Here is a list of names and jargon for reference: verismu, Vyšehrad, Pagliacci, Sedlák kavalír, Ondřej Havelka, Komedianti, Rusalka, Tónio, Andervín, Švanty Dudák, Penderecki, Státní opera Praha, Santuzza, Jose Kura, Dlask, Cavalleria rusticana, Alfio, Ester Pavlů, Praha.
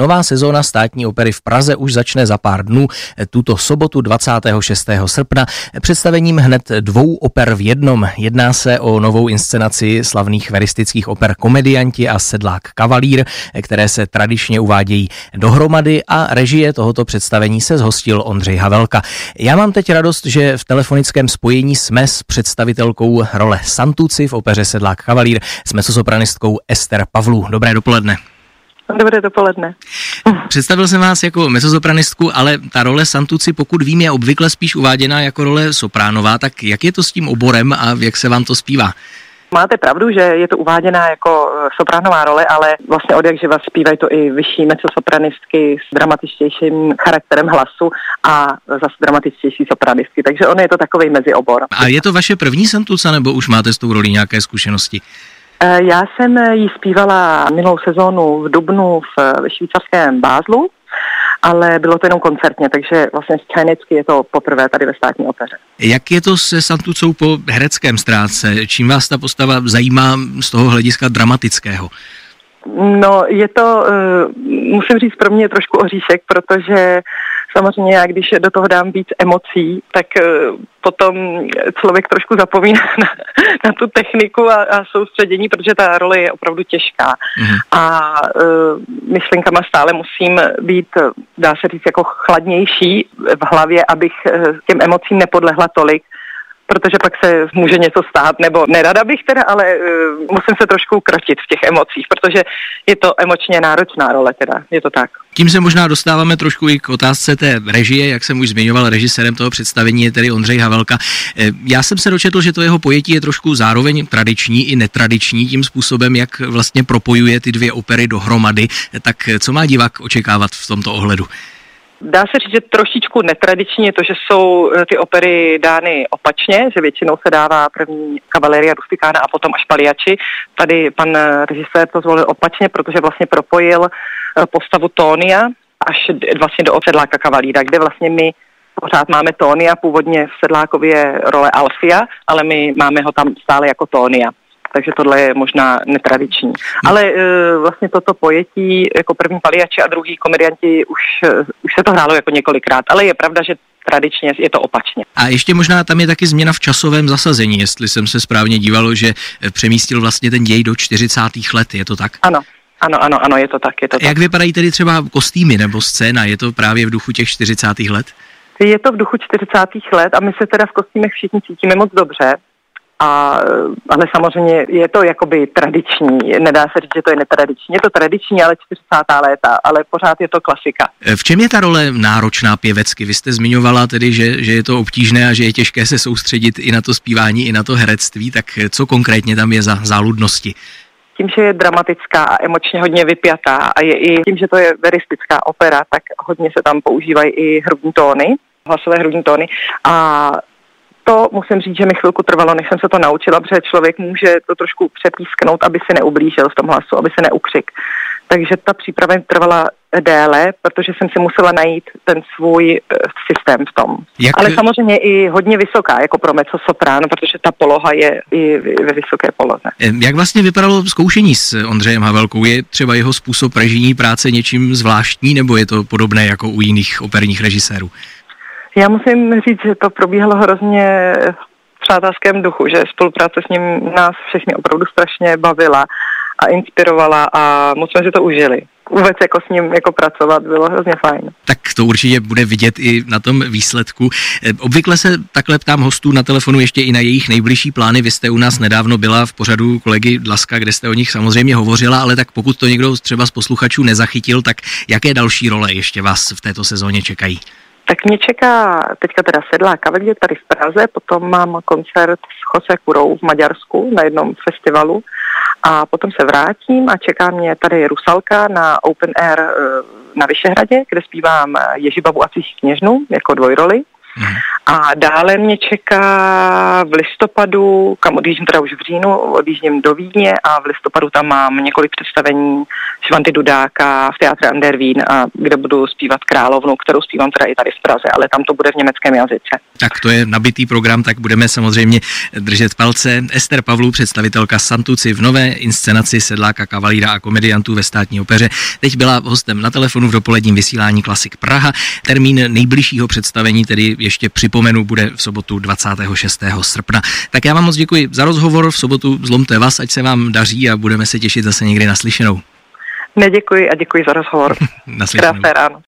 Nová sezóna Státní opery v Praze už začne za pár dnů, tuto sobotu 26. srpna, představením hned dvou oper v jednom. Jedná se o novou inscenaci slavných veristických oper Komedianti a Sedlák kavalír, které se tradičně uvádějí dohromady, a režie tohoto představení se zhostil Ondřej Havelka. Já mám teď radost, že v telefonickém spojení jsme s představitelkou role Santuzzy v opeře Sedlák kavalír, jsme sopranistkou Ester Pavlů. Dobré dopoledne. Dobré dopoledne. Představil jsem vás jako mezzosopranistku, ale ta role Santuzzy, pokud vím, je obvykle spíš uváděna jako role sopránová, tak jak je to s tím oborem a jak se vám to zpívá? Máte pravdu, že je to uváděná jako sopránová role, ale vlastně odjakživa zpívají to i vyšší mezzosopranistky s dramatičtějším charakterem hlasu a zase dramatičtější sopranistky, takže on je to takovej meziobor. A je to vaše první Santuzza, nebo už máte s tou rolí nějaké zkušenosti? Já jsem ji zpívala minulou sezónu v dubnu v švýcarském Bázlu, ale bylo to jenom koncertně, takže vlastně scénicky je to poprvé tady ve Státní opeře. Jak je to se Santuzzou po hereckém stránce? Čím vás ta postava zajímá z toho hlediska dramatického? No, je to, musím říct, pro mě trošku oříšek, protože samozřejmě já, když do toho dám víc emocí, tak potom člověk trošku zapomíná na tu techniku a soustředění, protože ta role je opravdu těžká. A myšlenkama stále musím být, dá se říct, jako chladnější v hlavě, abych těm emocím nepodlehla tolik, protože pak se může něco stát, nebo nerada bych teda, ale musím se trošku krotit v těch emocích, protože je to emočně náročná role teda, je to tak. Tím se možná dostáváme trošku i k otázce té režie, jak jsem už zmiňoval, režisérem toho představení je tedy Ondřej Havelka. Já jsem se dočetl, že to jeho pojetí je trošku zároveň tradiční i netradiční, tím způsobem, jak vlastně propojuje ty dvě opery dohromady, tak co má divák očekávat v tomto ohledu? Dá se říct, že trošičku netradiční je to, že jsou ty opery dány opačně, že většinou se dává první Cavalleria rusticana a potom až Pagliacci. Tady pan režisér to zvolil opačně, protože vlastně propojil postavu Tónia až vlastně do Sedláka kavalíra, kde vlastně my pořád máme Tónia, původně v Sedlákově role Alfia, ale my máme ho tam stále jako Tónia. Takže tohle je možná netradiční. Ale vlastně toto pojetí jako první Pagliacci a druhý Komedianti už se to hrálo jako několikrát, ale je pravda, že tradičně je to opačně. A ještě možná tam je taky změna v časovém zasazení, jestli jsem se správně díval, že přemístil vlastně ten děj do 40. let, je to tak? Ano, je to tak. Jak vypadají tedy třeba kostýmy nebo scéna, je to právě v duchu těch 40. let? Je to v duchu 40. let a my se teda v kostýmech všichni cítíme moc dobře. Ale samozřejmě je to jakoby tradiční, nedá se říct, že to je netradiční, je to tradiční, ale 40. léta, ale pořád je to klasika. V čem je ta role náročná pěvecky? Vy jste zmiňovala tedy, že je to obtížné a že je těžké se soustředit i na to zpívání, i na to herectví, tak co konkrétně tam je za záludnosti? Tím, že je dramatická a emočně hodně vypjatá a je i tím, že to je veristická opera, tak hodně se tam používají i hrudní tóny, hlasové hrudní tóny, a to musím říct, že mi chvilku trvalo, než jsem se to naučila, protože člověk může to trošku přepísknout, aby si neublížil v tom hlasu, aby se neukřik. Takže ta příprava trvala déle, protože jsem si musela najít ten svůj systém v tom. Ale samozřejmě i hodně vysoká, jako pro mezzosoprán, protože ta poloha je i ve vysoké poloze. Jak vlastně vypadalo zkoušení s Ondřejem Havelkou? Je třeba jeho způsob režijní práce něčím zvláštní, nebo je to podobné jako u jiných operních režisérů? Já musím říct, že to probíhalo hrozně v přátelském duchu, že spolupráce s ním nás všechny opravdu strašně bavila a inspirovala a moc jsme si to užili. Vůbec jako s ním jako pracovat bylo hrozně fajn. Tak to určitě bude vidět i na tom výsledku. Obvykle se takhle ptám hostů na telefonu ještě i na jejich nejbližší plány. Vy jste u nás nedávno byla v pořadu kolegy Dlaska, kde jste o nich samozřejmě hovořila, ale tak pokud to někdo třeba z posluchačů nezachytil, tak jaké další role ještě vás v této sezóně čekají? Tak mě čeká teďka teda Sedlák kavalír tady v Praze, potom mám koncert s Jose Kurou v Maďarsku na jednom festivalu a potom se vrátím a čeká mě tady Rusalka na open air na Vyšehradě, kde zpívám Ježibabu a Cizí kněžnu jako dvojroli. A dále mě čeká v listopadu, kam odjíždím teda už v říjnu, odjíždím do Vídně a v listopadu tam mám několik představení Švanty Dudáka v teátře Andervín, kde budu zpívat Královnu, kterou zpívám teda i tady v Praze, ale tam to bude v německém jazyce. Tak to je nabitý program, tak budeme samozřejmě držet palce. Ester Pavlů, představitelka Santuzzy v nové inscenaci Sedláka kavalíra a komediantů ve Státní opeře. Teď byla hostem na telefonu v dopoledním vysílání Klasik Praha. Termín nejbližšího představení tedy ještě připomenu, bude v sobotu 26. srpna. Tak já vám moc děkuji za rozhovor, v sobotu zlomte vás, ať se vám daří a budeme se těšit zase někdy naslyšenou. Děkuji a děkuji za rozhovor. Krásné ráno.